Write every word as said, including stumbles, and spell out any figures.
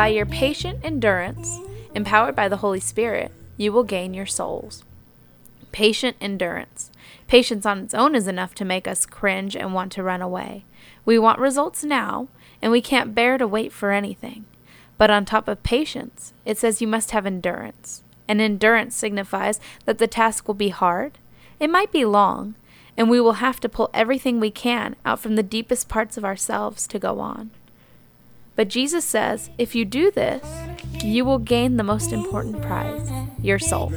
By your patient endurance, empowered by the Holy Spirit, you will gain your souls. Patient endurance. Patience on its own is enough to make us cringe and want to run away. We want results now, and we can't bear to wait for anything. But on top of patience, it says you must have endurance. And endurance signifies that the task will be hard. It might be long, and we will have to pull everything we can out from the deepest parts of ourselves to go on. But Jesus says, if you do this, you will gain the most important prize, your soul.